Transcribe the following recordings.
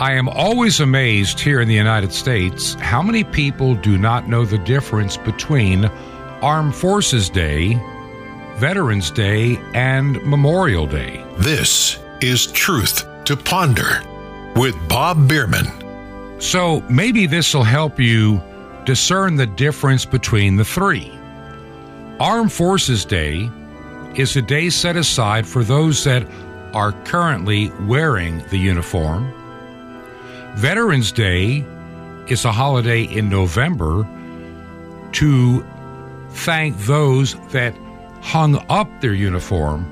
I am always amazed here in the United States how many people do not know the difference between Armed Forces Day, Veterans Day, and Memorial Day. This is Truth to Ponder with Bob Biermann. So maybe this will help you discern the difference between the three. Armed Forces Day is a day set aside for those that are currently wearing the uniform. Veterans Day is a holiday in November to thank those that hung up their uniform.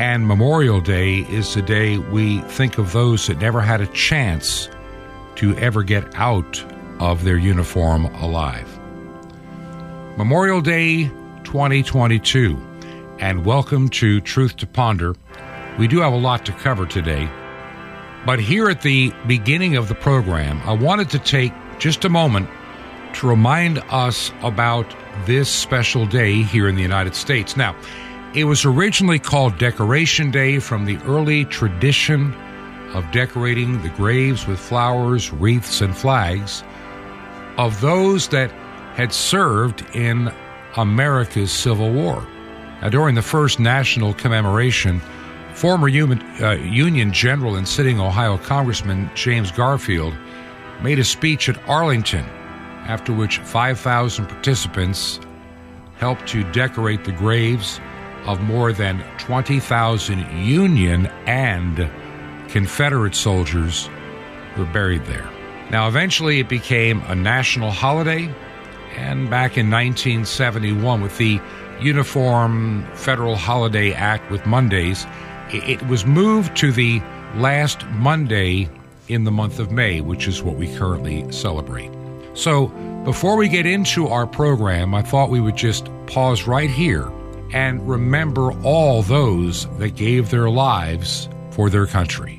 And Memorial Day is the day we think of those that never had a chance to ever get out of their uniform alive. Memorial Day 2022, and welcome to Truth to Ponder. We do have a lot to cover today, but here at the beginning of the program, I wanted to take just a moment to remind us about this special day here in the United States. Now, it was originally called Decoration Day from the early tradition of decorating the graves with flowers, wreaths, and flags of those that had served in America's Civil War. Now, during the first national commemoration, former Union General and sitting Ohio Congressman James Garfield made a speech at Arlington, after which 5,000 participants helped to decorate the graves of more than 20,000 Union and Confederate soldiers who were buried there. Now, eventually it became a national holiday. And back in 1971, with the Uniform Federal Holiday Act with Mondays, it was moved to the last Monday in the month of May, which is what we currently celebrate. So before we get into our program, I thought we would just pause right here and remember all those that gave their lives for their country.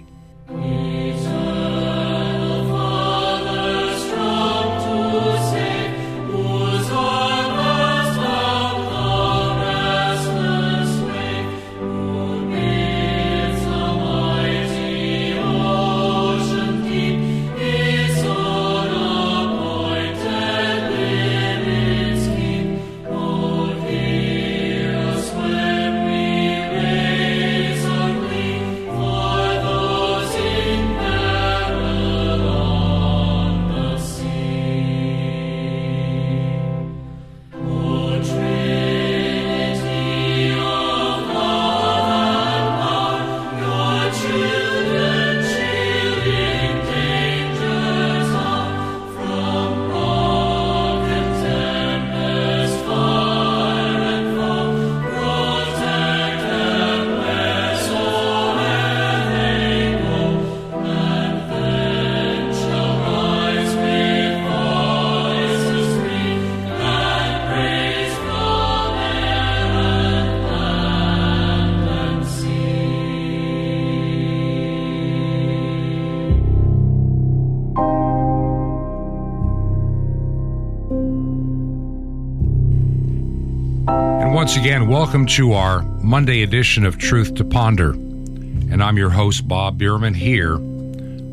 Once again, welcome to our Monday edition of Truth to Ponder. And I'm your host, Bob Biermann, here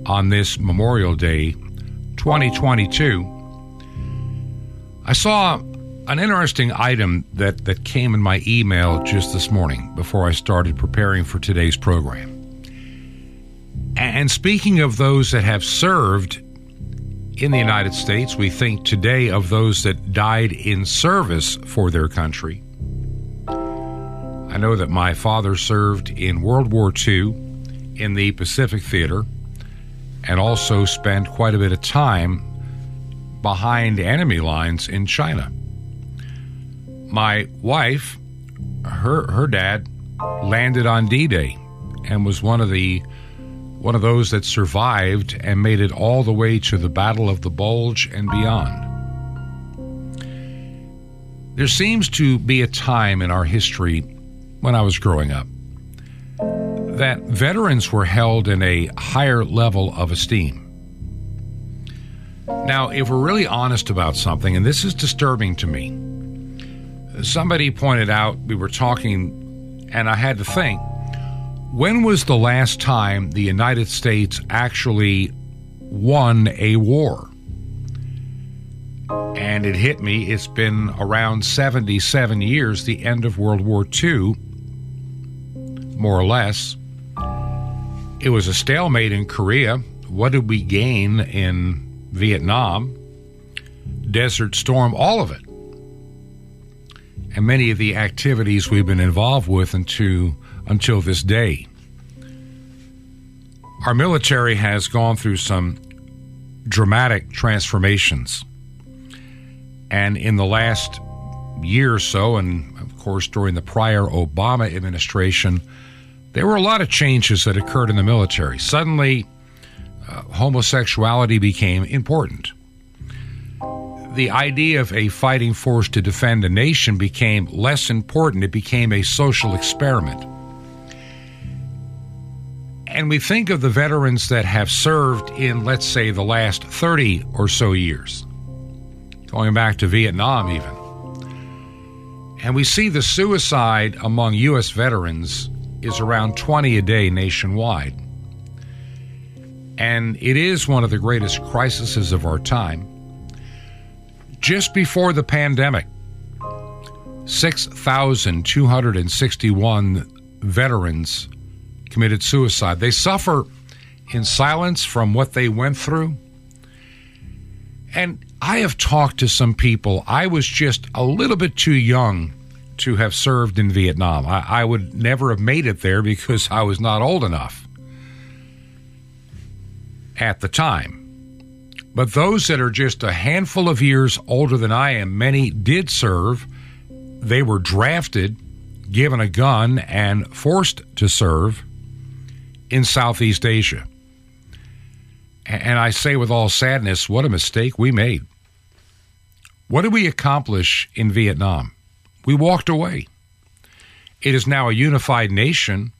on this Memorial Day 2022. I saw an interesting item that came in my email just this morning before I started preparing for today's program. And speaking of those that have served in the United States, we think today of those that died in service for their country. I know that my father served in World War II in the Pacific Theater and also spent quite a bit of time behind enemy lines in China. My wife, her dad, landed on D-Day and was one of those that survived and made it all the way to the Battle of the Bulge and beyond. There seems to be a time in our history when I was growing up, that veterans were held in a higher level of esteem. Now, if we're really honest about something, and this is disturbing to me, somebody pointed out, we were talking, and I had to think, When was the last time the United States actually won a war? And it hit me, it's been around 77 years, the end of World War II, more or less. It was a stalemate in Korea. What did we gain in Vietnam? Desert Storm, all of it. And many of the activities we've been involved with until this day. Our military has gone through some dramatic transformations. And in the last year or so, and of course during the prior Obama administration, there were a lot of changes that occurred in the military. Suddenly, homosexuality became important. The idea of a fighting force to defend a nation became less important. It became a social experiment. And we think of the veterans that have served in, let's say, the last 30 or so years, going back to Vietnam even. And we see the suicide among U.S. veterans is around 20 a day nationwide. And it is one of the greatest crises of our time. Just before the pandemic, 6,261 veterans committed suicide. They suffer in silence from what they went through. And I have talked to some people. I was just a little bit too young to have served in Vietnam. I would never have made it there because I was not old enough at the time. But those that are just a handful of years older than I am, many did serve. They were drafted, given a gun, and forced to serve in Southeast Asia. And I say with all sadness, what a mistake we made. What did we accomplish in Vietnam? We walked away. It is now a unified nation,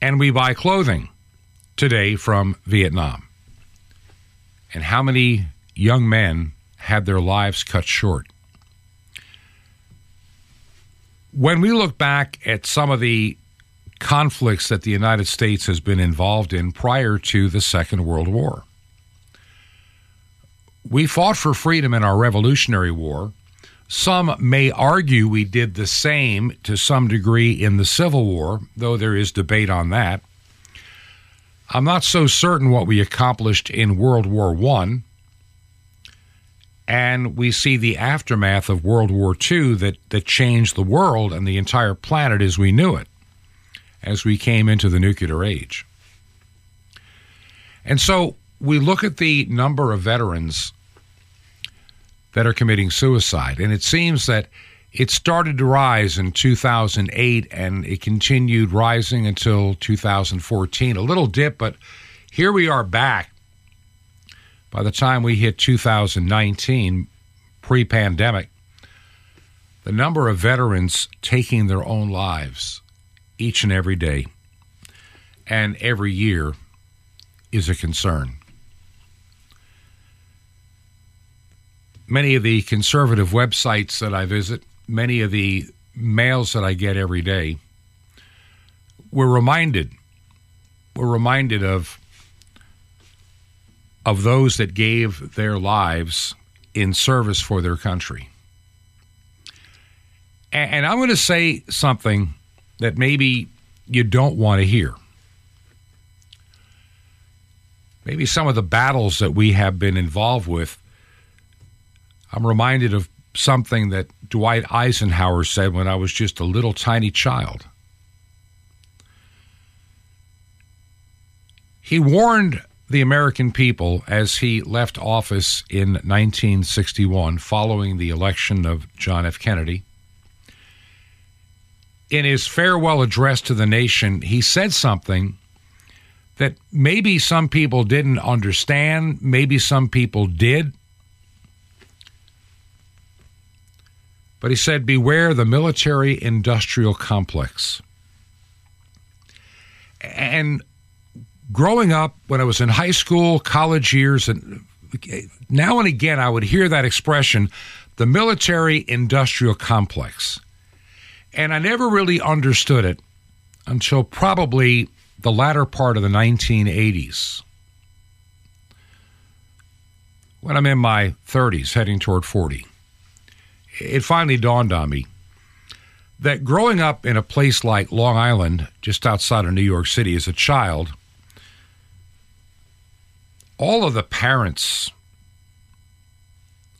and we buy clothing today from Vietnam. And how many young men had their lives cut short? When we look back at some of the conflicts that the United States has been involved in prior to the Second World War, we fought for freedom in our Revolutionary War. Some may argue we did the same to some degree in the Civil War, though there is debate on that. I'm not so certain what we accomplished in World War I, and we see the aftermath of World War II that changed the world and the entire planet as we knew it, as we came into the nuclear age. And so we look at the number of veterans that are committing suicide, and it seems that it started to rise in 2008, and it continued rising until 2014. A little dip, but here we are back. By the time we hit 2019, pre-pandemic, the number of veterans taking their own lives each and every day and every year is a concern. Many of the conservative websites that I visit, many of the mails that I get every day, we're reminded of those that gave their lives in service for their country. And I'm going to say something that maybe you don't want to hear. Maybe some of the battles that we have been involved with, I'm reminded of something that Dwight Eisenhower said when I was just a little tiny child. He warned the American people as he left office in 1961 following the election of John F. Kennedy. In his farewell address to the nation, he said something that maybe some people didn't understand, maybe some people did. But he said, beware the military-industrial complex. And growing up, when I was in high school, college years, and now and again I would hear that expression, the military-industrial complex. And I never really understood it until probably the latter part of the 1980s, when I'm in my 30s, heading toward 40. It finally dawned on me that growing up in a place like Long Island, just outside of New York City, as a child, all of the parents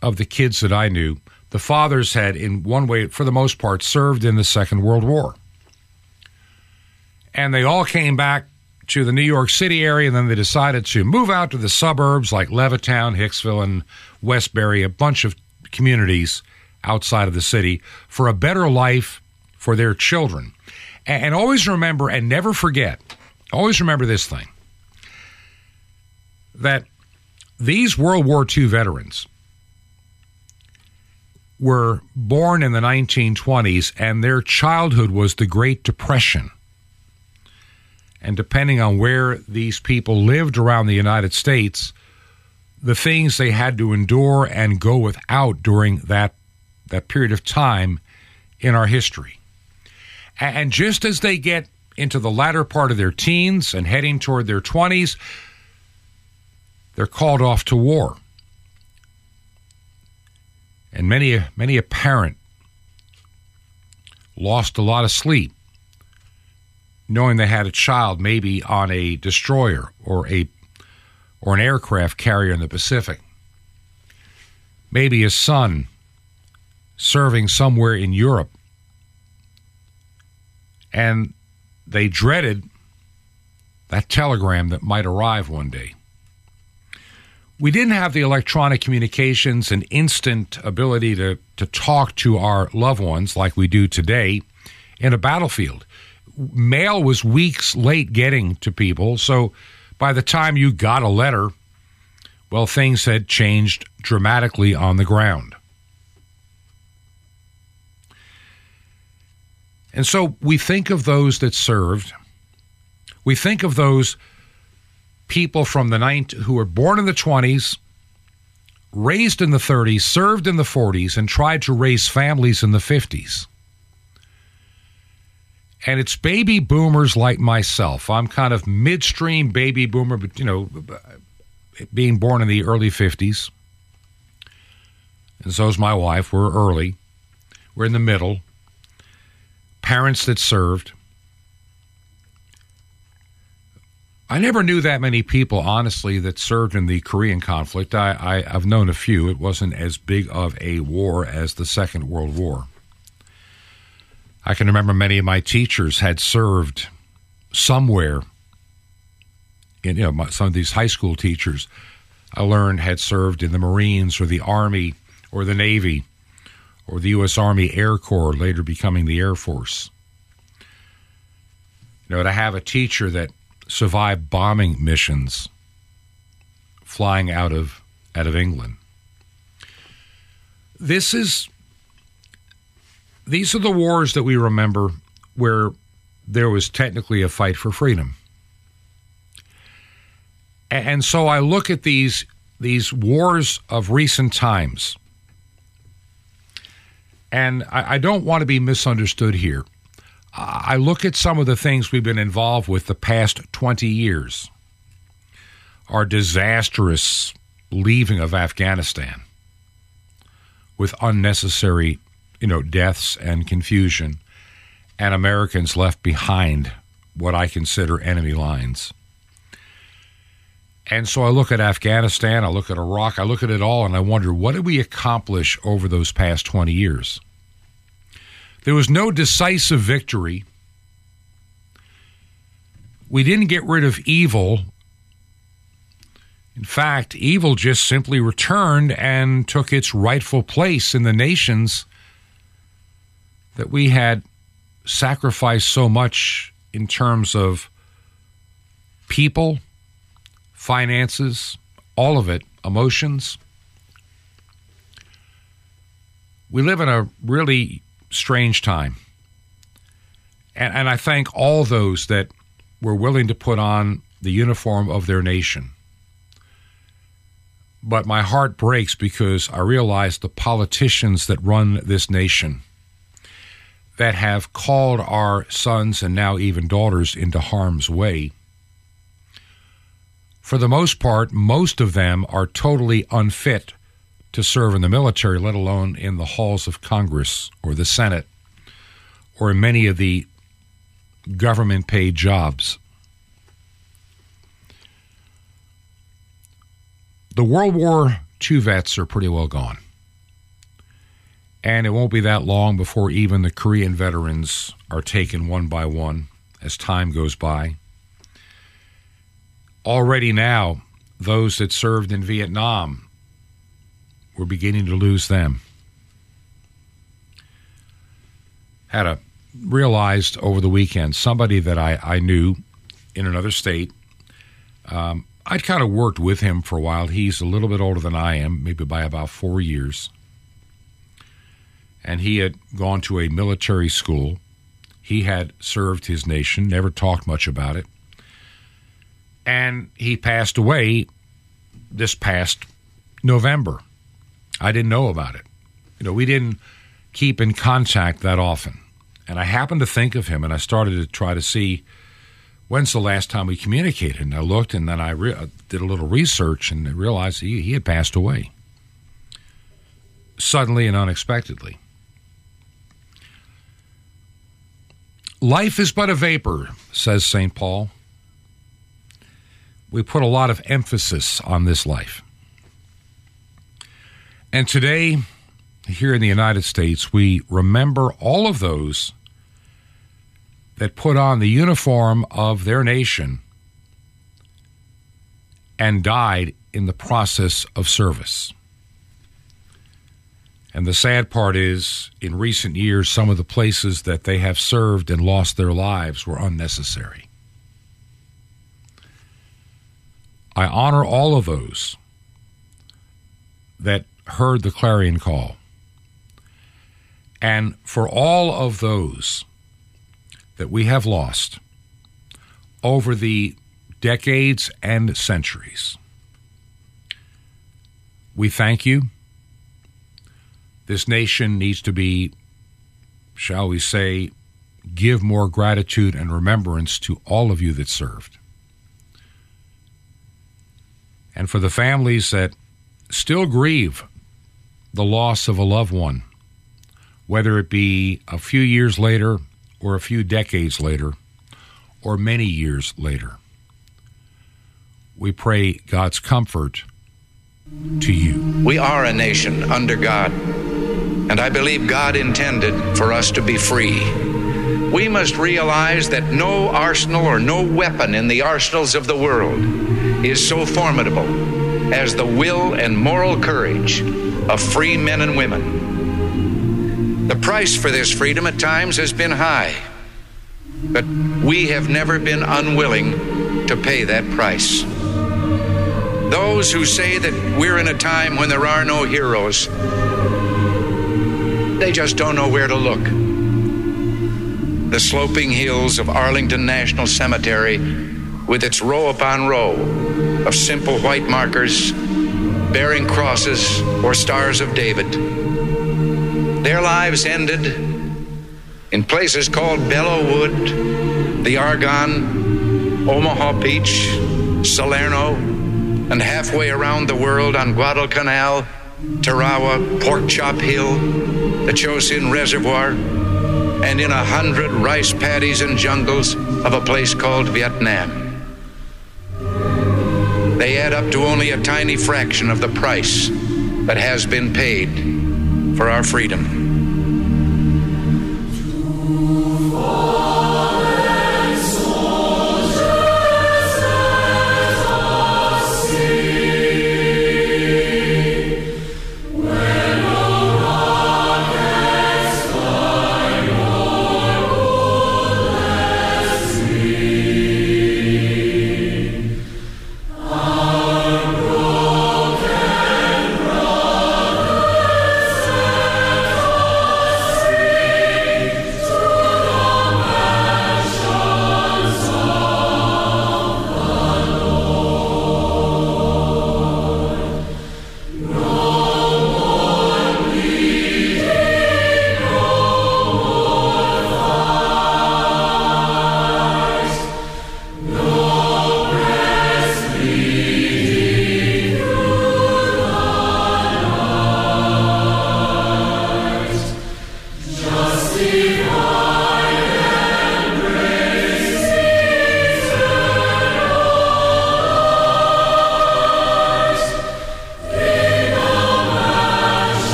of the kids that I knew, the fathers had, in one way, for the most part, served in the Second World War. And they all came back to the New York City area, and then they decided to move out to the suburbs like Levittown, Hicksville, and Westbury, a bunch of communities outside of the city, for a better life for their children. And always remember, and never forget, always remember this thing, that these World War II veterans were born in the 1920s, and their childhood was the Great Depression. And depending on where these people lived around the United States, the things they had to endure and go without during that period of time in our history. And just as they get into the latter part of their teens and heading toward their 20s, they're called off to war. And many a parent lost a lot of sleep knowing they had a child maybe on a destroyer or an aircraft carrier in the Pacific. Maybe a son serving somewhere in Europe. And they dreaded that telegram that might arrive one day. We didn't have the electronic communications and instant ability to talk to our loved ones like we do today in a battlefield. Mail was weeks late getting to people, so by the time you got a letter, well, things had changed dramatically on the ground. And so we think of those that served. We think of those people from the who were born in the 20s, raised in the 30s, served in the 40s, and tried to raise families in the 50s. And it's baby boomers like myself. I'm kind of midstream baby boomer, but, you know, being born in the early 50s. And so is my wife. We're early. We're in the middle. Parents that served. I never knew that many people, honestly, that served in the Korean conflict. I've known a few. It wasn't as big of a war as the Second World War. I can remember many of my teachers had served somewhere. In, you know, some of these high school teachers, I learned, had served in the Marines or the Army or the Navy or the U.S. Army Air Corps, later becoming the Air Force. You know, to have a teacher that survived bombing missions flying out of England. These are the wars that we remember where there was technically a fight for freedom. And so I look at these wars of recent times, and I don't want to be misunderstood here. I look at some of the things we've been involved with the past 20 years. Our disastrous leaving of Afghanistan with unnecessary, you know, deaths and confusion, and Americans left behind what I consider enemy lines. And so I look at Afghanistan, I look at Iraq, I look at it all, and I wonder, what did we accomplish over those past 20 years? There was no decisive victory. We didn't get rid of evil. In fact, evil just simply returned and took its rightful place in the nations that we had sacrificed so much in terms of people, finances, all of it, emotions. We live in a really strange time. And I thank all those that were willing to put on the uniform of their nation. But my heart breaks because I realize the politicians that run this nation, that have called our sons and now even daughters into harm's way, for the most part, most of them are totally unfit to serve in the military, let alone in the halls of Congress or the Senate or in many of the government-paid jobs. The World War II vets are pretty well gone. And it won't be that long before even the Korean veterans are taken one by one as time goes by. Already now, those that served in Vietnam, we're beginning to lose them. Realized over the weekend, somebody that I knew in another state, I'd kind of worked with him for a while. He's a little bit older than I am, maybe by about 4 years. And he had gone to a military school. He had served his nation, never talked much about it. And he passed away this past November. I didn't know about it. We didn't keep in contact that often. And I happened to think of him, and I started to try to see when's the last time we communicated. And I looked, and then I did a little research and realized he had passed away suddenly and unexpectedly. Life is but a vapor, says St. Paul. We put a lot of emphasis on this life. And today, here in the United States, we remember all of those that put on the uniform of their nation and died in the process of service. And the sad part is, in recent years, some of the places that they have served and lost their lives were unnecessary. I honor all of those that heard the clarion call. And for all of those that we have lost over the decades and centuries, we thank you. This nation needs to be, shall we say, give more gratitude and remembrance to all of you that served. And for the families that still grieve the loss of a loved one, whether it be a few years later or a few decades later or many years later, we pray God's comfort to you. We are a nation under God, and I believe God intended for us to be free. We must realize that no arsenal or no weapon in the arsenals of the world is so formidable as the will and moral courage of free men and women. The price for this freedom at times has been high, but we have never been unwilling to pay that price. Those who say that we're in a time when there are no heroes, they just don't know where to look. The sloping hills of Arlington National Cemetery, with its row upon row of simple white markers bearing crosses or stars of David. Their lives ended in places called Bellow Wood, the Argonne, Omaha Beach, Salerno, and halfway around the world on Guadalcanal, Tarawa, Pork Chop Hill, the Chosin Reservoir, and in 100 rice paddies and jungles of a place called Vietnam. They add up to only a tiny fraction of the price that has been paid for our freedom.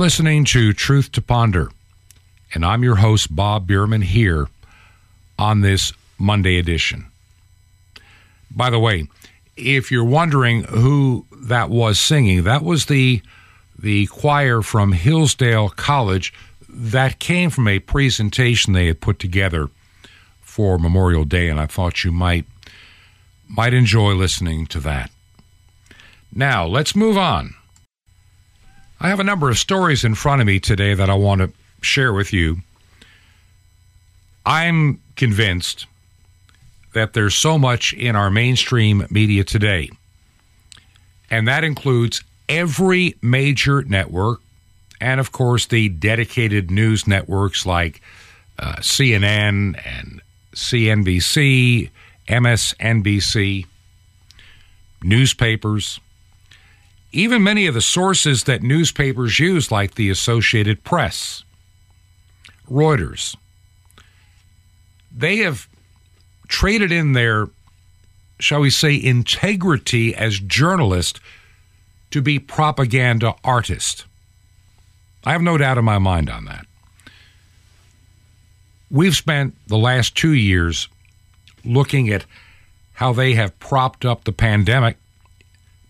listening to Truth to Ponder, and I'm your host, Bob Biermann, here on this Monday edition. By the way, if you're wondering who that was singing, that was the choir from Hillsdale College. That came from a presentation they had put together for Memorial Day, and I thought you might enjoy listening to that. Now, let's move on. I have a number of stories in front of me today that I want to share with you. I'm convinced that there's so much in our mainstream media today, and that includes every major network and, of course, the dedicated news networks like CNN and CNBC, MSNBC, newspapers, even many of the sources that newspapers use, like the Associated Press, Reuters. They have traded in their, shall we say, integrity as journalists to be propaganda artists. I have no doubt in my mind on that. We've spent the last 2 years looking at how they have propped up the pandemic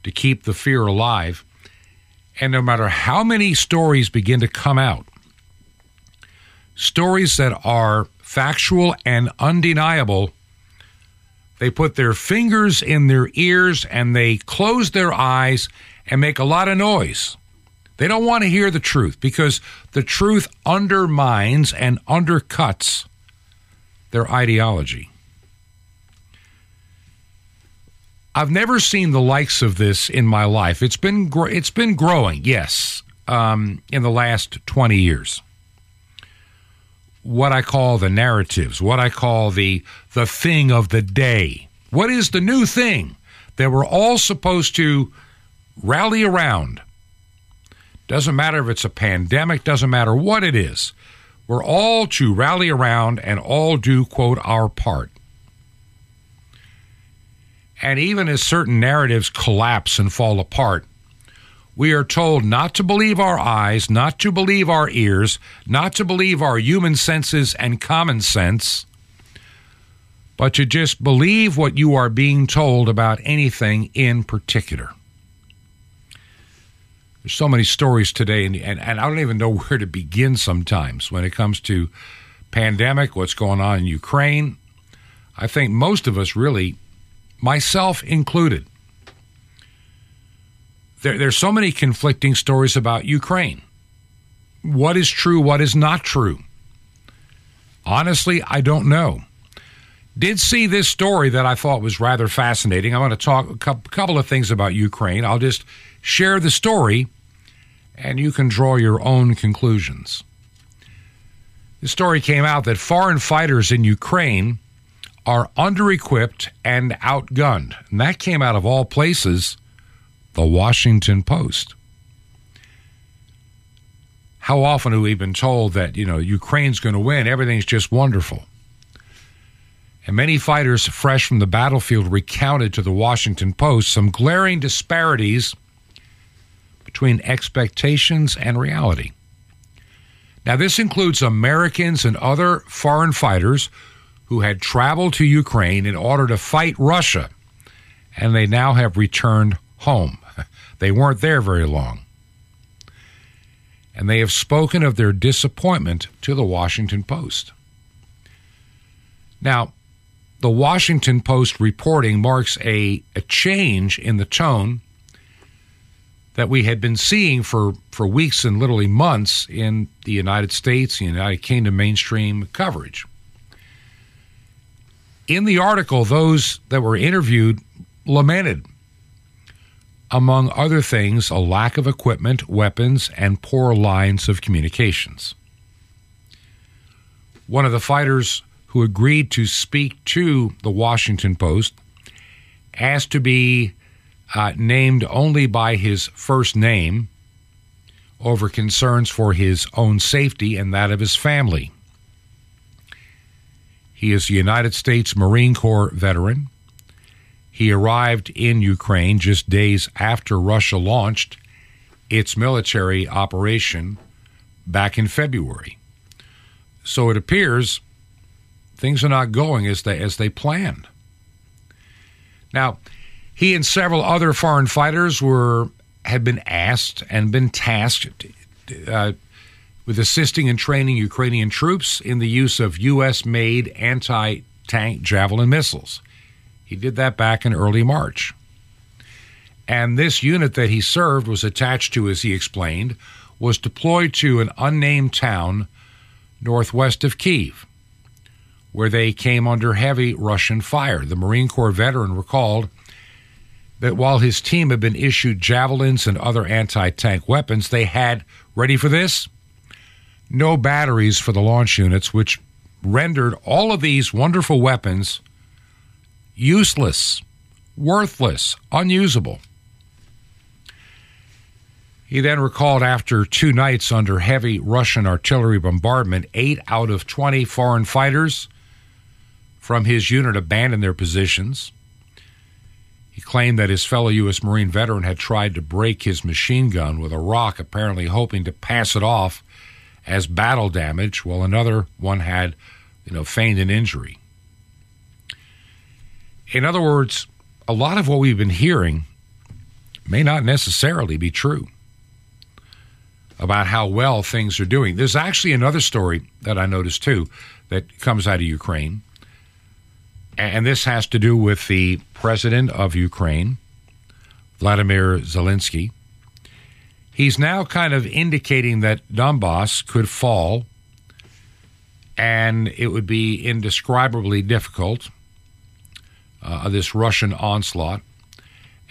to keep the fear alive. And no matter how many stories begin to come out, stories that are factual and undeniable, they put their fingers in their ears and they close their eyes and make a lot of noise. They don't want to hear the truth because the truth undermines and undercuts their ideology. I've never seen the likes of this in my life. It's been growing, yes, in the last 20 years. What I call the narratives, what I call the thing of the day. What is the new thing that we're all supposed to rally around? Doesn't matter if it's a pandemic, doesn't matter what it is. We're all to rally around and all do, quote, our part. And even as certain narratives collapse and fall apart, we are told not to believe our eyes, not to believe our ears, not to believe our human senses and common sense, but to just believe what you are being told about anything in particular. There's so many stories today, and I don't even know where to begin sometimes when it comes to pandemic, what's going on in Ukraine. I think most of us really, myself included, there's so many conflicting stories about Ukraine. What is true, what is not true? Honestly, I don't know. Did see this story that I thought was rather fascinating. I want to talk a couple of things about Ukraine. I'll just share the story, and you can draw your own conclusions. The story came out that foreign fighters in Ukraine are under-equipped and outgunned. And that came out of all places, the Washington Post. How often have we been told that, Ukraine's going to win, everything's just wonderful? And many fighters fresh from the battlefield recounted to the Washington Post some glaring disparities between expectations and reality. Now, this includes Americans and other foreign fighters who had traveled to Ukraine in order to fight Russia, and they now have returned home. They weren't there very long. And they have spoken of their disappointment to the Washington Post. Now, the Washington Post reporting marks a change in the tone that we had been seeing for weeks and literally months in the United States, the United Kingdom mainstream coverage. In the article, those that were interviewed lamented, among other things, a lack of equipment, weapons, and poor lines of communications. One of the fighters who agreed to speak to the Washington Post asked to be named only by his first name over concerns for his own safety and that of his family. He is a United States Marine Corps veteran. He arrived in Ukraine just days after Russia launched its military operation back in February. So it appears things are not going as they planned. Now, he and several other foreign fighters had been asked and been tasked with assisting and training Ukrainian troops in the use of U.S.-made anti-tank Javelin missiles. He did that back in early March. And this unit that he served was attached to, as he explained, was deployed to an unnamed town northwest of Kyiv, where they came under heavy Russian fire. The Marine Corps veteran recalled that while his team had been issued Javelins and other anti-tank weapons, they had, ready for this, no batteries for the launch units, which rendered all of these wonderful weapons useless, worthless, unusable. He then recalled after two nights under heavy Russian artillery bombardment, 8 out of 20 foreign fighters from his unit abandoned their positions. He claimed that his fellow U.S. Marine veteran had tried to break his machine gun with a rock, apparently hoping to pass it off as battle damage, while another one had, feigned an injury. In other words, a lot of what we've been hearing may not necessarily be true about how well things are doing. There's actually another story that I noticed, too, that comes out of Ukraine. And this has to do with the president of Ukraine, Vladimir Zelensky. He's now kind of indicating that Donbass could fall, and it would be indescribably difficult, this Russian onslaught.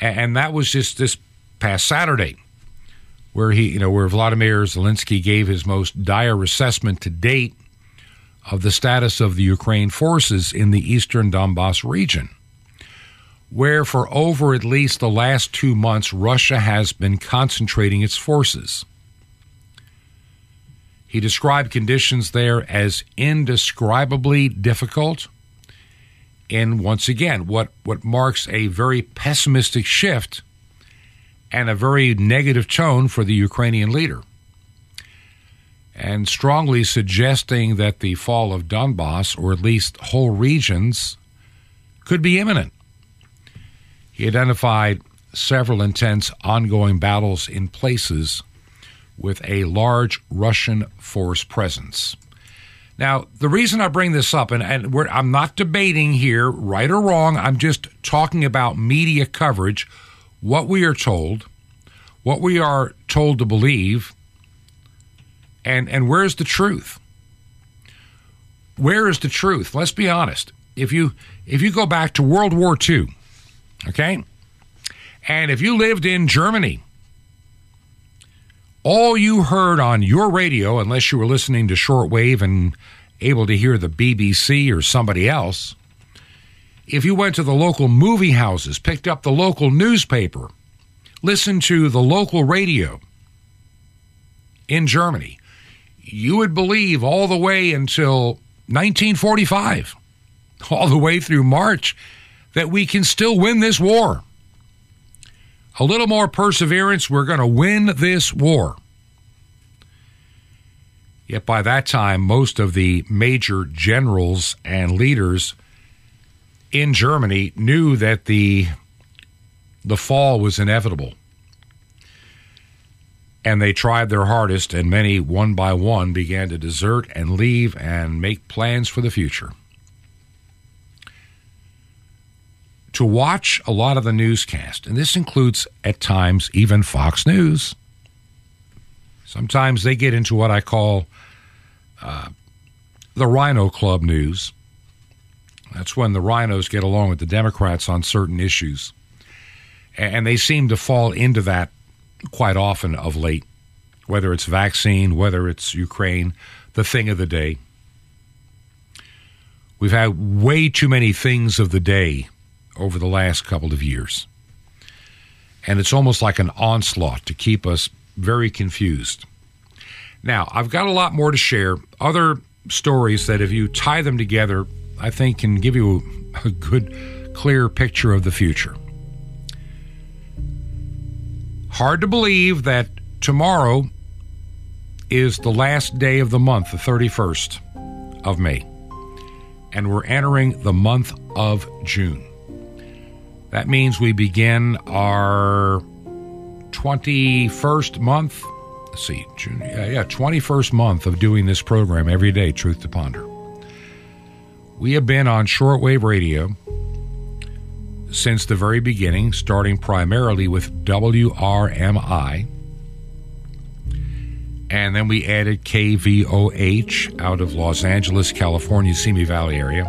And that was just this past Saturday, where where Vladimir Zelensky gave his most dire assessment to date of the status of the Ukraine forces in the eastern Donbass region, where for over at least the last 2 months, Russia has been concentrating its forces. He described conditions there as indescribably difficult, and once again, what marks a very pessimistic shift and a very negative tone for the Ukrainian leader, and strongly suggesting that the fall of Donbass, or at least whole regions, could be imminent. He identified several intense ongoing battles in places with a large Russian force presence. Now, the reason I bring this up, and I'm not debating here, right or wrong, I'm just talking about media coverage, what we are told, what we are told to believe, and where's the truth? Where is the truth? Let's be honest. If you go back to World War II, okay, and if you lived in Germany, all you heard on your radio, unless you were listening to shortwave and able to hear the BBC or somebody else, if you went to the local movie houses, picked up the local newspaper, listened to the local radio in Germany, you would believe all the way until 1945, all the way through March, that we can still win this war. A little more perseverance, we're going to win this war. Yet by that time, most of the major generals and leaders in Germany knew that the fall was inevitable. And they tried their hardest, and many, one by one, began to desert and leave and make plans for the future. To watch a lot of the newscast, and this includes at times even Fox News, sometimes they get into what I call the Rhino Club news. That's when the rhinos get along with the Democrats on certain issues. And they seem to fall into that quite often of late, whether it's vaccine, whether it's Ukraine, the thing of the day. We've had way too many things of the day over the last couple of years. And it's almost like an onslaught to keep us very confused. Now, I've got a lot more to share. Other stories that if you tie them together, I think can give you a good, clear picture of the future. Hard to believe that Tomorrow is the last day of the month, the 31st of May, and we're entering the month of June. That means we begin our 21st month. Let's see, June, 21st month of doing this program every day, Truth to Ponder. We have been on shortwave radio since the very beginning, starting primarily with WRMI, and then we added KVOH out of Los Angeles, California, Simi Valley area,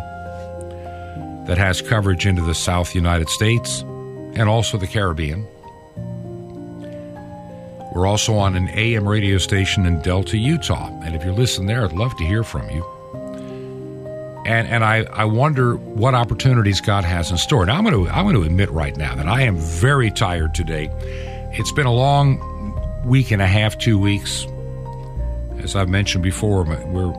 that has coverage into the South United States and also the Caribbean. We're also on an AM radio station in Delta, Utah. And if you listen there, I'd love to hear from you. And I wonder what opportunities God has in store. Now, I'm going to admit right now that I am very tired today. It's been a long week and a half, 2 weeks. As I've mentioned before, we're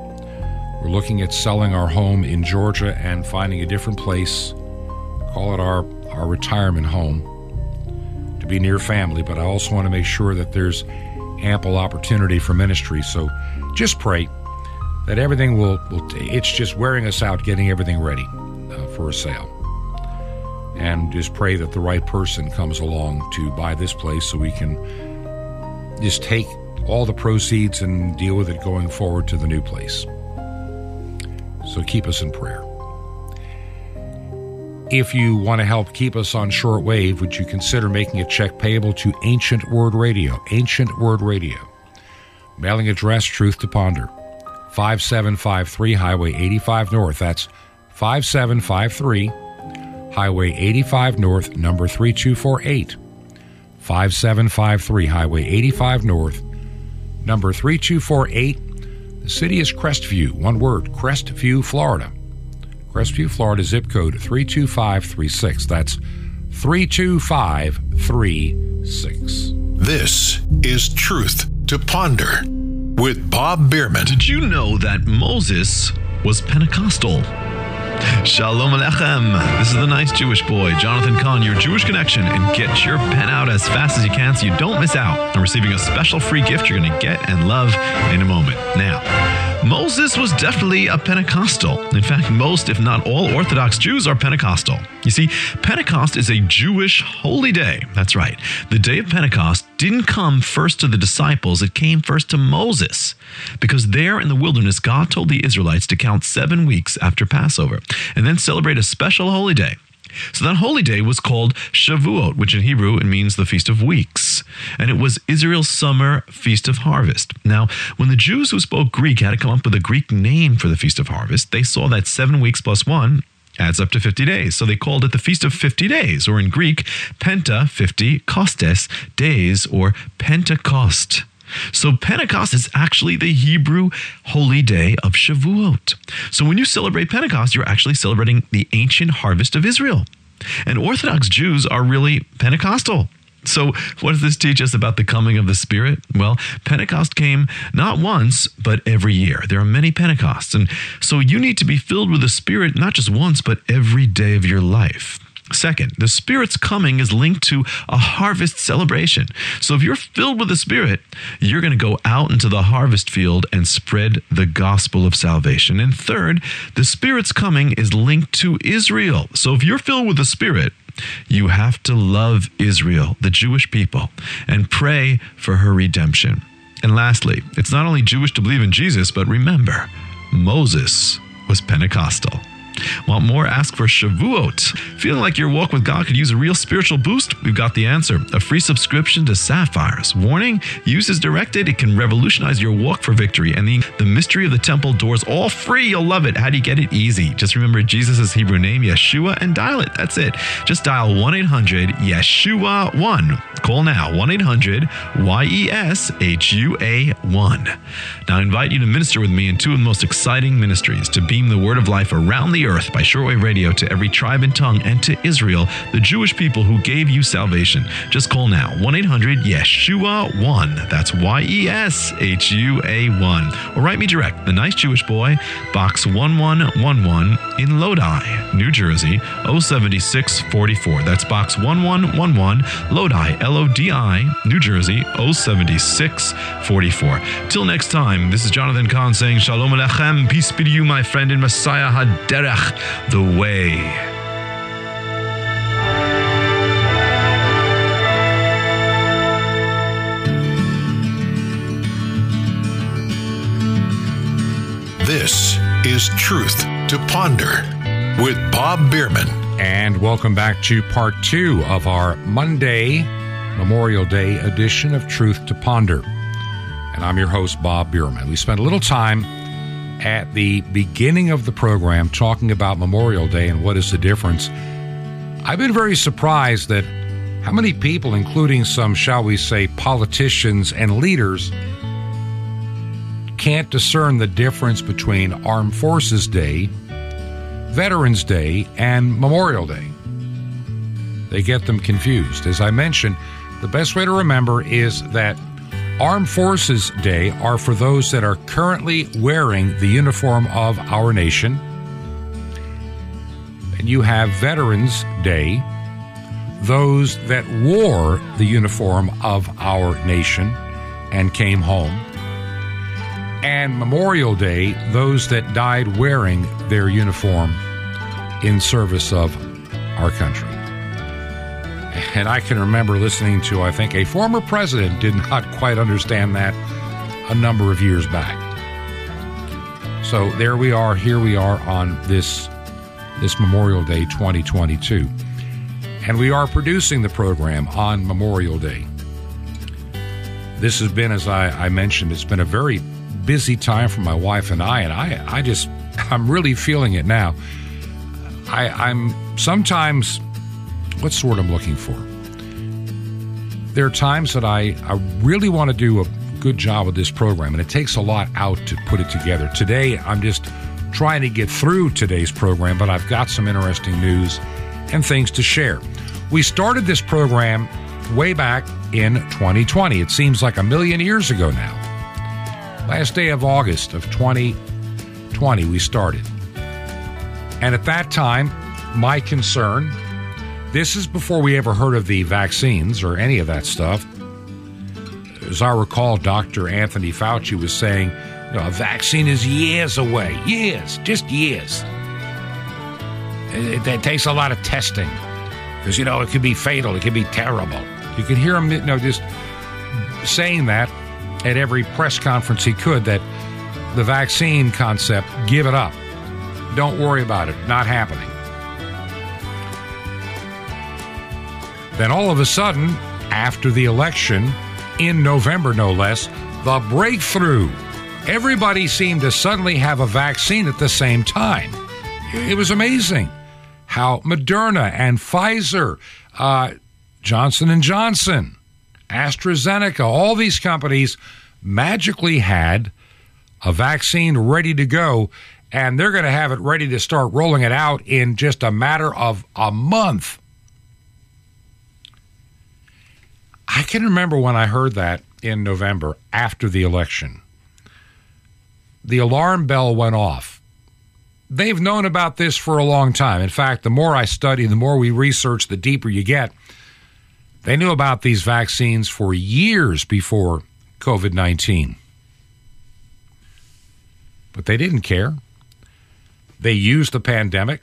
looking at selling our home in Georgia and finding a different place. Call it our retirement home, to be near family, but I also want to make sure that there's ample opportunity for ministry. So just pray that everything will it's just wearing us out getting everything ready for a sale. And just pray that the right person comes along to buy this place so we can just take all the proceeds and deal with it going forward to the new place. So keep us in prayer. If you want to help keep us on shortwave, would you consider making a check payable to Ancient Word Radio? Ancient Word Radio. Mailing address, Truth to Ponder. 5753 Highway 85 North. That's 5753 Highway 85 North, number 3248. 5753 Highway 85 North, number 3248. The city is Crestview. One word, Crestview, Florida. Crestview, Florida, zip code 32536. That's 32536. This is Truth to Ponder with Bob Biermann. Did you know that Moses was Pentecostal? Shalom Alechem. This is the nice Jewish boy, Jonathan Kahn, your Jewish connection, and get your pen out as fast as you can so you don't miss out on receiving a special free gift you're going to get and love in a moment. Now, Moses was definitely a Pentecostal. In fact, most, if not all, Orthodox Jews are Pentecostal. You see, Pentecost is a Jewish holy day. That's right. The day of Pentecost didn't come first to the disciples. It came first to Moses, because there in the wilderness, God told the Israelites to count 7 weeks after Passover and then celebrate a special holy day. So that holy day was called Shavuot, which in Hebrew, it means the Feast of Weeks. And it was Israel's summer Feast of Harvest. Now, when the Jews who spoke Greek had to come up with a Greek name for the Feast of Harvest, they saw that 7 weeks plus one adds up to 50 days. So they called it the Feast of 50 Days, or in Greek, Penta 50 Kostes Days, or Pentecost. So Pentecost is actually the Hebrew holy day of Shavuot. So when you celebrate Pentecost, you're actually celebrating the ancient harvest of Israel. And Orthodox Jews are really Pentecostal. So what does this teach us about the coming of the Spirit? Well, Pentecost came not once, but every year. There are many Pentecosts. And so you need to be filled with the Spirit, not just once, but every day of your life. Second, the Spirit's coming is linked to a harvest celebration. So if you're filled with the Spirit, you're going to go out into the harvest field and spread the gospel of salvation. And third, the Spirit's coming is linked to Israel. So if you're filled with the Spirit, you have to love Israel, the Jewish people, and pray for her redemption. And lastly, it's not only Jewish to believe in Jesus, but remember, Moses was Pentecostal. Want more? Ask for Shavuot. Feeling like your walk with God could use a real spiritual boost? We've got the answer. A free subscription to Sapphires. Warning, use as directed. It can revolutionize your walk for victory. And the mystery of the temple doors, all free. You'll love it. How do you get it? Easy. Just remember Jesus' Hebrew name, Yeshua, and dial it. That's it. Just dial 1-800-YESHUA-1. Call now. 1-800-YESHUA-1. Now I invite you to minister with me in two of the most exciting ministries to beam the word of life around the the earth by shortwave radio to every tribe and tongue and to Israel, the Jewish people who gave you salvation. Just call now, 1-800-YESHUA-1. That's YESHUA-1. Or write me direct, The Nice Jewish Boy, Box 1111 in Lodi, New Jersey, 07644. That's Box 1111, Lodi, L-O-D-I, New Jersey, 07644. Till next time, this is Jonathan Kahn saying Shalom Alechem, peace be to you, my friend, in Messiah HaDerech, the way. This is Truth to Ponder with Bob Biermann. And welcome back to part two of our Monday, Memorial Day edition of Truth to Ponder. And I'm your host, Bob Biermann. We spent a little time at the beginning of the program talking about Memorial Day and what is the difference. I've been very surprised that how many people, including some, shall we say, politicians and leaders, can't discern the difference between Armed Forces Day, Veterans Day, and Memorial Day. They get them confused. As I mentioned, the best way to remember is that Armed Forces Day are for those that are currently wearing the uniform of our nation. And you have Veterans Day, those that wore the uniform of our nation and came home. And Memorial Day, those that died wearing their uniform in service of our country. And I can remember listening to, I think, a former president did not quite understand that a number of years back. So there we are, here we are on this Memorial Day 2022. And we are producing the program on Memorial Day. This has been, as I mentioned, it's been a very busy time for my wife and I'm really feeling it now. I'm sometimes, what's the word I'm looking for? There are times that I really want to do a good job with this program, and it takes a lot out to put it together. Today, I'm just trying to get through today's program, but I've got some interesting news and things to share. We started this program way back in 2020. It seems like a million years ago now. Last day of August of 2020, we started. And at that time, my concern, this is before we ever heard of the vaccines or any of that stuff. As I recall, Dr. Anthony Fauci was saying, a vaccine is years away. Years, just years. It takes a lot of testing. Because, it could be fatal. It could be terrible. You could hear him just saying that at every press conference he could, that the vaccine concept, give it up. Don't worry about it. Not happening. Then all of a sudden, after the election, in November no less, the breakthrough. Everybody seemed to suddenly have a vaccine at the same time. It was amazing how Moderna and Pfizer, Johnson & Johnson, AstraZeneca, all these companies magically had a vaccine ready to go, and they're going to have it ready to start rolling it out in just a matter of a month. I can remember when I heard that in November after the election. The alarm bell went off. They've known about this for a long time. In fact, the more I study, the more we research, the deeper you get. They knew about these vaccines for years before COVID-19. But they didn't care. They used the pandemic.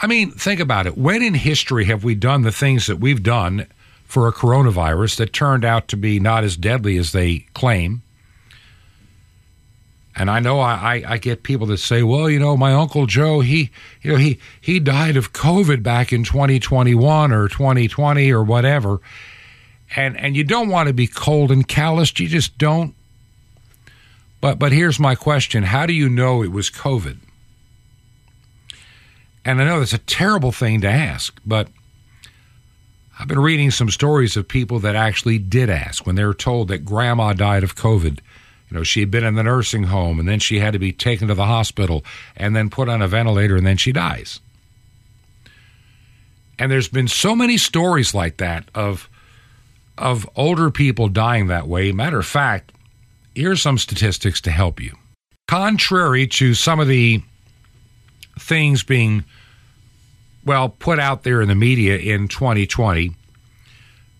I mean, think about it. When in history have we done the things that we've done for a coronavirus that turned out to be not as deadly as they claim? And I know I get people that say, well, my Uncle Joe, he died of COVID back in 2021 or 2020 or whatever. And you don't want to be cold and calloused. You just don't. But here's my question. How do you know it was COVID? And I know that's a terrible thing to ask, but I've been reading some stories of people that actually did ask when they were told that grandma died of COVID. You know, she had been in the nursing home, and then she had to be taken to the hospital and then put on a ventilator, and then she dies. And there's been so many stories like that of older people dying that way. Matter of fact, here's some statistics to help you. Contrary to some of the things being, well, put out there in the media in 2020,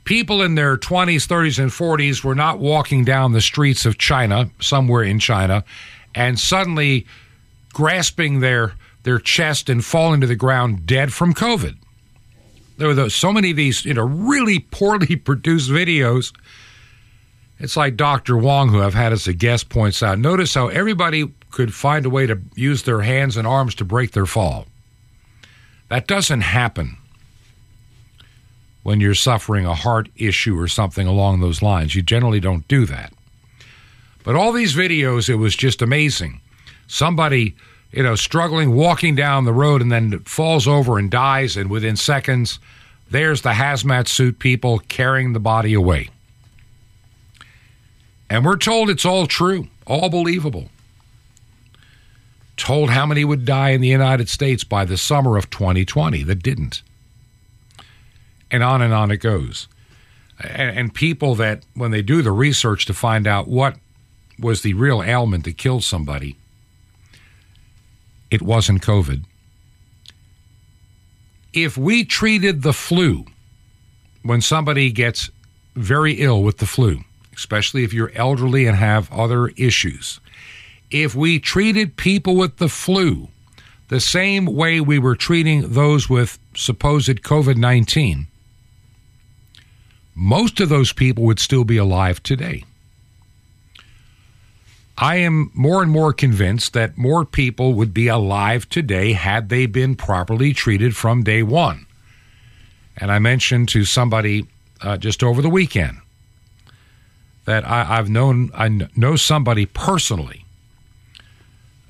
people in their 20s, 30s, and 40s were not walking down the streets of China, somewhere in China, and suddenly grasping their chest and falling to the ground dead from COVID. There were so many of these, you know, really poorly produced videos. It's like Dr. Wong, who I've had as a guest, points out. Notice how everybody could find a way to use their hands and arms to break their fall. That doesn't happen when you're suffering a heart issue or something along those lines. You generally don't do that. But all these videos, it was just amazing. Somebody, you know, struggling, walking down the road, and then falls over and dies, and within seconds, there's the hazmat suit people carrying the body away. And we're told it's all true, all believable. Told how many would die in the United States by the summer of 2020 that didn't. And on it goes. And people that, when they do the research to find out what was the real ailment that killed somebody, it wasn't COVID. If we treated the flu, when somebody gets very ill with the flu, especially if you're elderly and have other issues, if we treated people with the flu the same way we were treating those with supposed COVID-19, most of those people would still be alive today. I am more and more convinced that more people would be alive today had they been properly treated from day one. And I mentioned to somebody just over the weekend that I know somebody personally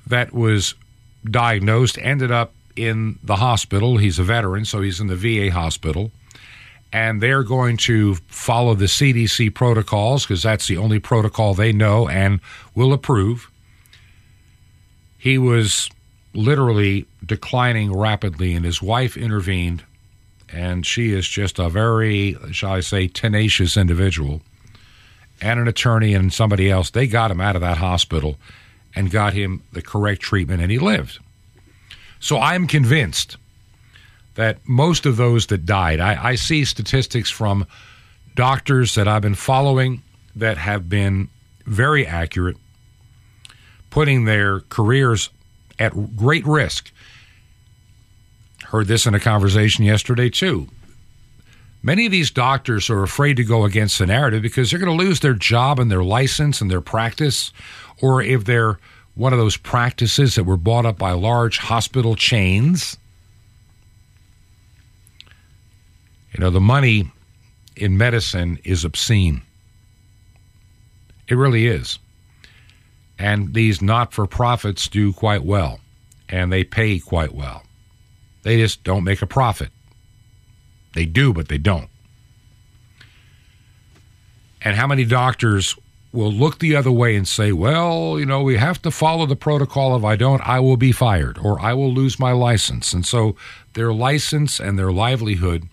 that was diagnosed, ended up in the hospital. He's a veteran, so he's in the VA hospital. And they're going to follow the CDC protocols because that's the only protocol they know and will approve. He was literally declining rapidly, and his wife intervened, and she is just a very, shall I say, tenacious individual, and an attorney and somebody else. They got him out of that hospital and got him the correct treatment, and he lived. So I'm convinced that most of those that died, I see statistics from doctors that I've been following that have been very accurate, putting their careers at great risk. Heard this in a conversation yesterday, too. Many of these doctors are afraid to go against the narrative because they're going to lose their job and their license and their practice, or if they're one of those practices that were bought up by large hospital chains. You know, the money in medicine is obscene. It really is. And these not-for-profits do quite well, and they pay quite well. They just don't make a profit. They do, but they don't. And how many doctors will look the other way and say, well, you know, we have to follow the protocol. If I don't, I will be fired, or I will lose my license. And so their license and their livelihood,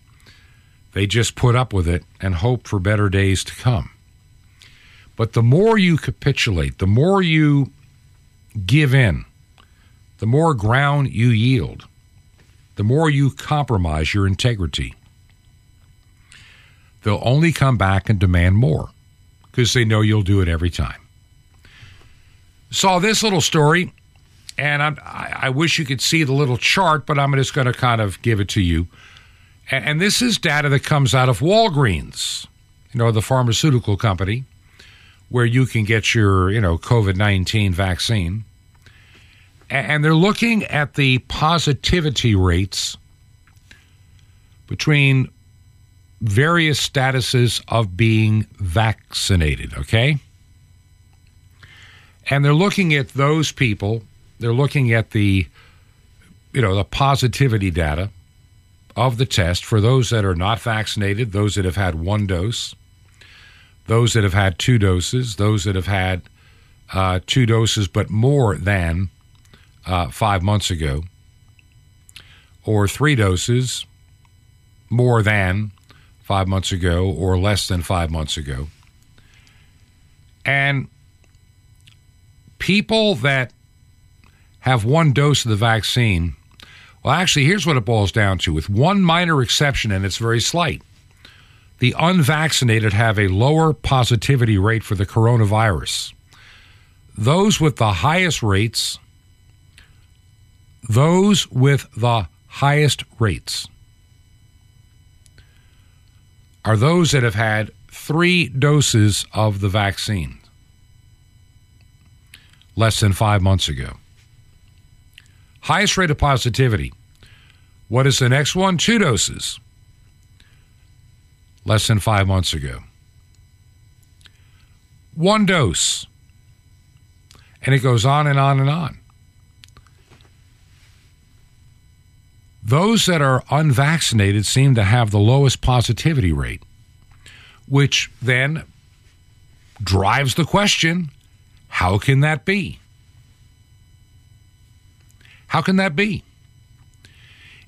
they just put up with it and hope for better days to come. But the more you capitulate, the more you give in, the more ground you yield, the more you compromise your integrity, they'll only come back and demand more because they know you'll do it every time. Saw this little story, and I wish you could see the little chart, but I'm just going to kind of give it to you. And this is data that comes out of Walgreens, you know, the pharmaceutical company, where you can get your, you know, COVID-19 vaccine. And they're looking at the positivity rates between various statuses of being vaccinated, okay? And they're looking at those people. They're looking at the, you know, the positivity data of the test for those that are not vaccinated, those that have had one dose, those that have had two doses, those that have had two doses but more than 5 months ago, or three doses more than 5 months ago, or less than 5 months ago. And people that have one dose of the vaccine, well, actually, here's what it boils down to, with one minor exception, and it's very slight. The unvaccinated have a lower positivity rate for the coronavirus. Those with the highest rates, are those that have had three doses of the vaccine less than 5 months ago. Highest rate of positivity. What is the next one? Two doses. Less than 5 months ago. One dose. And it goes on and on and on. Those that are unvaccinated seem to have the lowest positivity rate, which then drives the question, how can that be? How can that be?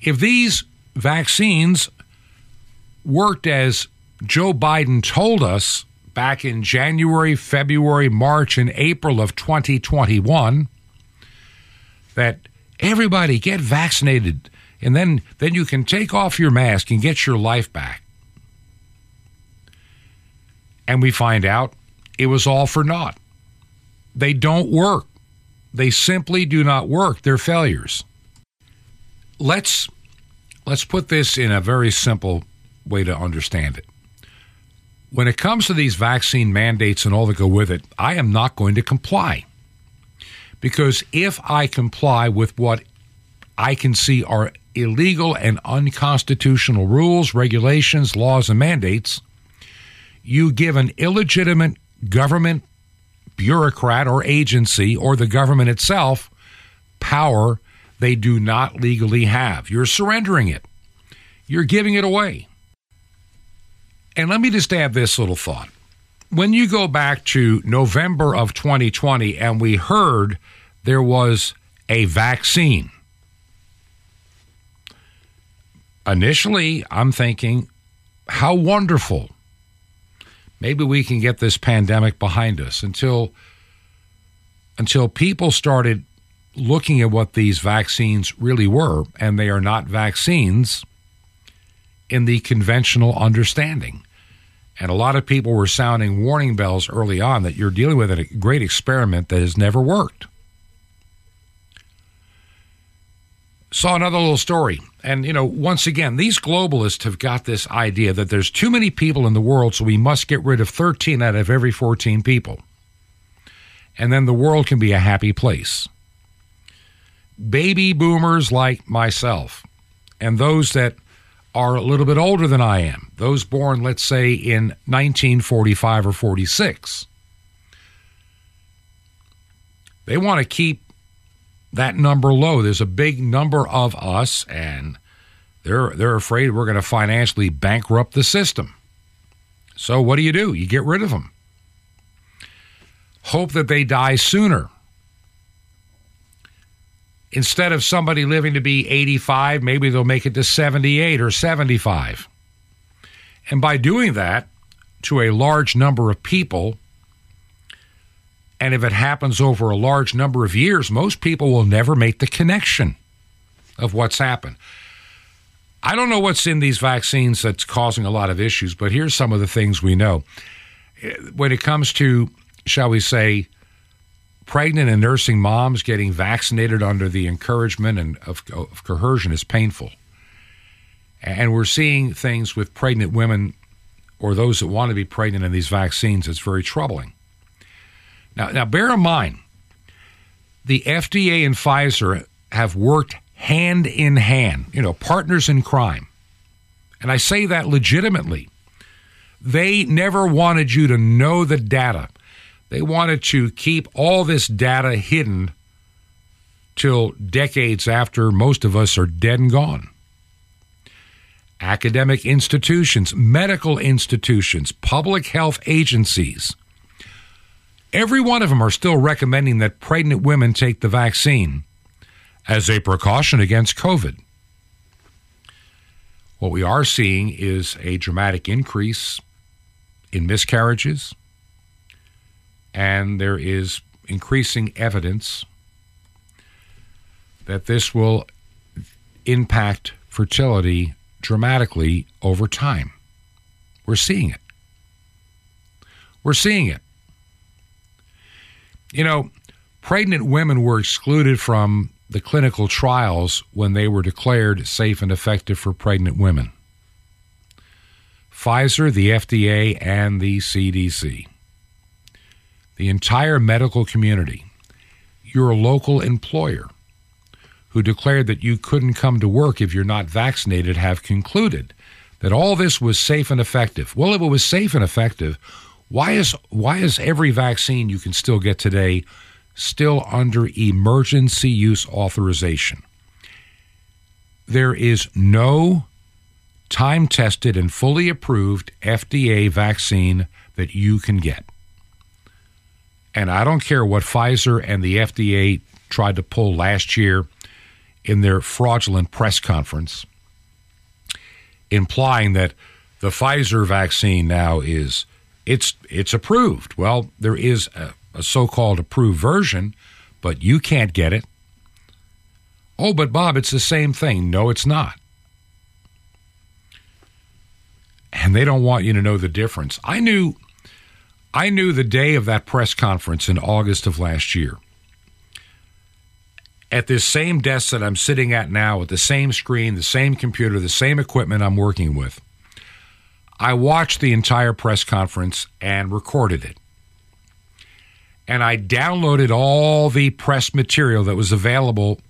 If these vaccines worked as Joe Biden told us back in January, February, March, and April of 2021, that everybody get vaccinated and then you can take off your mask and get your life back. And we find out it was all for naught. They don't work. They simply do not work. They're failures. Let's put this in a very simple way to understand it. When it comes to these vaccine mandates and all that go with it, I am not going to comply. Because if I comply with what I can see are illegal and unconstitutional rules, regulations, laws, and mandates, you give an illegitimate government bureaucrat or agency or the government itself power they do not legally have. You're surrendering it. You're giving it away. And let me just add this little thought. When you go back to November of 2020 and we heard there was a vaccine, initially I'm thinking, how wonderful. Maybe we can get this pandemic behind us until people started looking at what these vaccines really were, and they are not vaccines in the conventional understanding. And a lot of people were sounding warning bells early on that you're dealing with a great experiment that has never worked. Saw another little story. And, once again, these globalists have got this idea that there's too many people in the world, so we must get rid of 13 out of every 14 people. And then the world can be a happy place. Baby boomers like myself and those that are a little bit older than I am, those born, let's say, in 1945 or 46, they want to keep that number low. There's a big number of us, and they're afraid we're going to financially bankrupt the system. So what do? You get rid of them. Hope that they die sooner. Instead of somebody living to be 85, maybe they'll make it to 78 or 75. And by doing that to a large number of people, and if it happens over a large number of years, most people will never make the connection of what's happened. I don't know what's in these vaccines that's causing a lot of issues, but here's some of the things we know. When it comes to, shall we say, pregnant and nursing moms, getting vaccinated under the encouragement and of coercion is painful. And we're seeing things with pregnant women or those that want to be pregnant in these vaccines. It's very troubling. Now, bear in mind, the FDA and Pfizer have worked hand in hand, partners in crime. And I say that legitimately. They never wanted you to know the data. They wanted to keep all this data hidden till decades after most of us are dead and gone. Academic institutions, medical institutions, public health agencies, Every one of them are still recommending that pregnant women take the vaccine as a precaution against COVID. What we are seeing is a dramatic increase in miscarriages, and there is increasing evidence that this will impact fertility dramatically over time. We're seeing it. We're seeing it. You know, pregnant women were excluded from the clinical trials when they were declared safe and effective for pregnant women. Pfizer, the FDA, and the CDC. The entire medical community, your local employer, who declared that you couldn't come to work if you're not vaccinated, have concluded that all this was safe and effective. Well, if it was safe and effective, why is every vaccine you can still get today still under emergency use authorization? There is no time-tested and fully approved FDA vaccine that you can get. And I don't care what Pfizer and the FDA tried to pull last year in their fraudulent press conference, implying that the Pfizer vaccine now is, it's approved. Well, there is a so-called approved version, but you can't get it. Oh, but Bob, it's the same thing. No, it's not. And they don't want you to know the difference. I knew the day of that press conference in August of last year. At this same desk that I'm sitting at now, with the same screen, the same computer, the same equipment I'm working with, I watched the entire press conference and recorded it. And I downloaded all the press material that was available,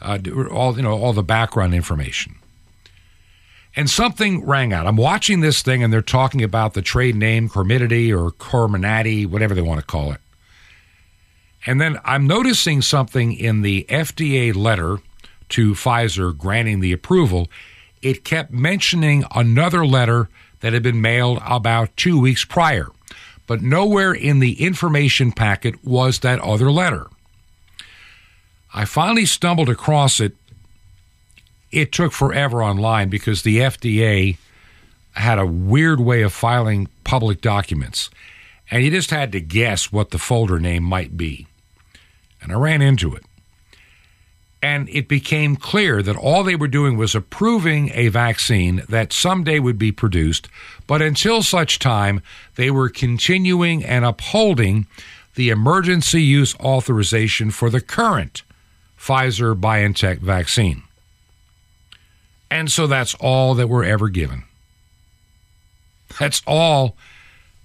all the background information. And something rang out. I'm watching this thing, and they're talking about the trade name Cormidy or Corminati, whatever they want to call it. And then I'm noticing something in the FDA letter to Pfizer granting the approval. It kept mentioning another letter that had been mailed about 2 weeks prior. But nowhere in the information packet was that other letter. I finally stumbled across it. It took forever online because the FDA had a weird way of filing public documents, and you just had to guess what the folder name might be. And I ran into it, and it became clear that all they were doing was approving a vaccine that someday would be produced, but until such time, they were continuing and upholding the emergency use authorization for the current Pfizer-BioNTech vaccine. And so that's all that we're ever given. That's all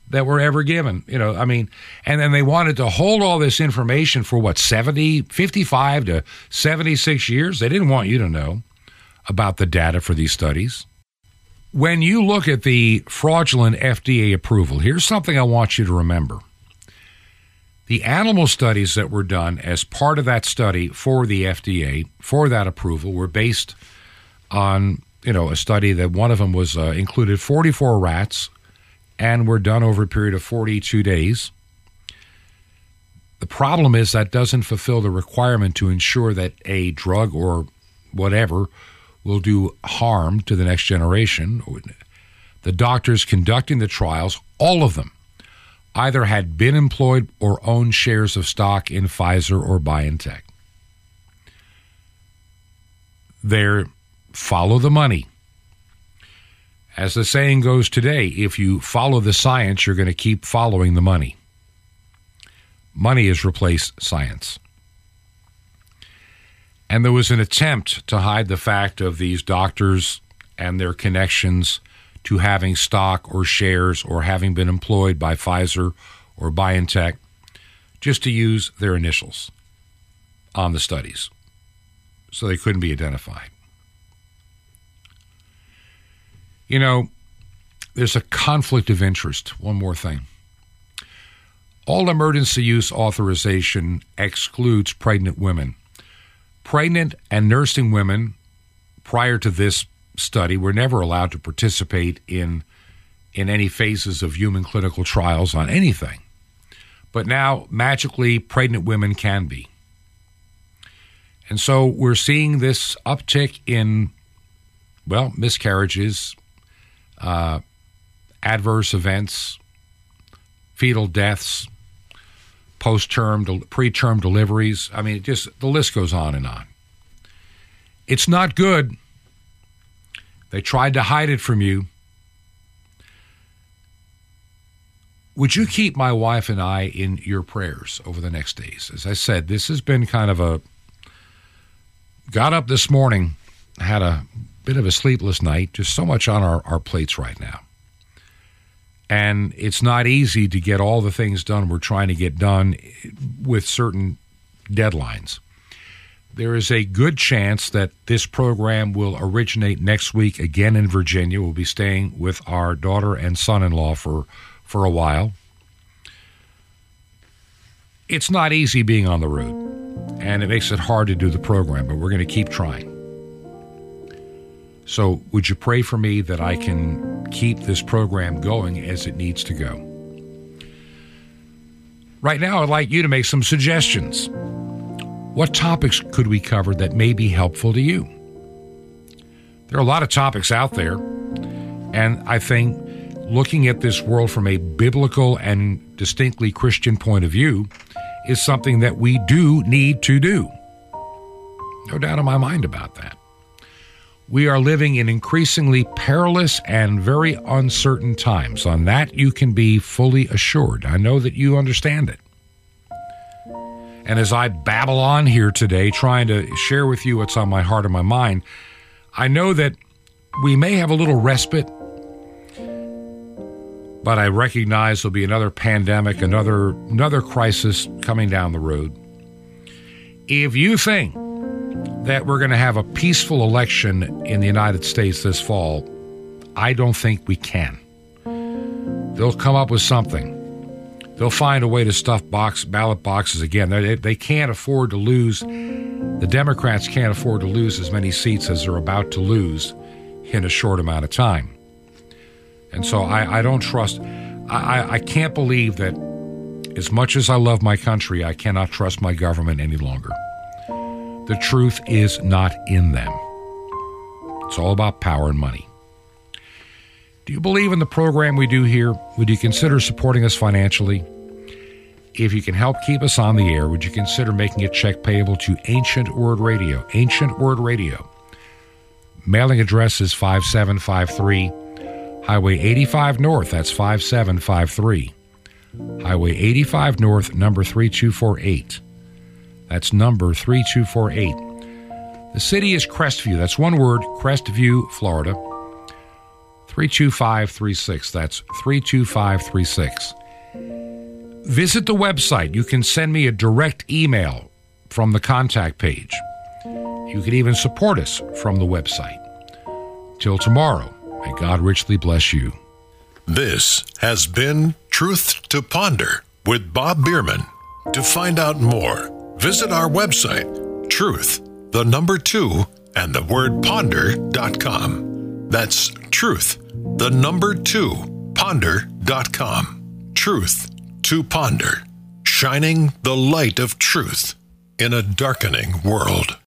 that we're ever given. You know, I mean, and then they wanted to hold all this information for what, 55 to 76 years? They didn't want you to know about the data for these studies. When you look at the fraudulent FDA approval, here's something I want you to remember. The animal studies that were done as part of that study for the FDA, for that approval, were based on, you know, a study that one of them was included 44 rats and were done over a period of 42 days. The problem is that doesn't fulfill the requirement to ensure that a drug or whatever will do harm to the next generation. The doctors conducting the trials, all of them, either had been employed or owned shares of stock in Pfizer or BioNTech. They're follow the money. As the saying goes today, if you follow the science, you're going to keep following the money. Money has replaced science. And there was an attempt to hide the fact of these doctors and their connections to having stock or shares or having been employed by Pfizer or BioNTech, just to use their initials on the studies so they couldn't be identified. You know, there's a conflict of interest. One more thing. All emergency use authorization excludes pregnant women. Pregnant and nursing women prior to this study were never allowed to participate in any phases of human clinical trials on anything. But now, magically, pregnant women can be. And so we're seeing this uptick in, well, miscarriages, adverse events, fetal deaths, post-term, preterm deliveries. I mean, it just, the list goes on and on. It's not good. They tried to hide it from you. Would you keep my wife and I in your prayers over the next days? As I said, this has been kind of a... Got up this morning, had a bit of a sleepless night, just so much on our plates right now. And it's not easy to get all the things done we're trying to get done with certain deadlines. There is a good chance that this program will originate next week again in Virginia. We'll be staying with our daughter and son-in-law for a while. It's not easy being on the road, and it makes it hard to do the program, but we're going to keep trying. So would you pray for me that I can keep this program going as it needs to go? Right now, I'd like you to make some suggestions. What topics could we cover that may be helpful to you? There are a lot of topics out there, and I think looking at this world from a biblical and distinctly Christian point of view is something that we do need to do. No doubt in my mind about that. We are living in increasingly perilous and very uncertain times. On that, you can be fully assured. I know that you understand it. And as I babble on here today, trying to share with you what's on my heart and my mind, I know that we may have a little respite, but I recognize there'll be another pandemic, another crisis coming down the road. If you think that we're going to have a peaceful election in the United States this fall, I don't think we can. They'll come up with something. They'll find a way to stuff ballot boxes again. They can't afford to lose. The Democrats can't afford to lose as many seats as they're about to lose in a short amount of time. And so I don't trust, I can't believe that as much as I love my country, I cannot trust my government any longer. The truth is not in them. It's all about power and money. Do you believe in the program we do here? Would you consider supporting us financially? If you can help keep us on the air, would you consider making a check payable to Ancient Word Radio? Ancient Word Radio. Mailing address is 5753. Highway 85 North, that's 5753. Highway 85 North, number 3248. That's number 3248. The city is Crestview, that's one word, Crestview, Florida. 32536, that's 32536. Visit the website. You can send me a direct email from the contact page. You can even support us from the website. Till tomorrow. May God richly bless you. This has been Truth to Ponder with Bob Biermann. To find out more, visit our website, truth2ponder.com. That's truth2ponder.com. Truth to Ponder, shining the light of truth in a darkening world.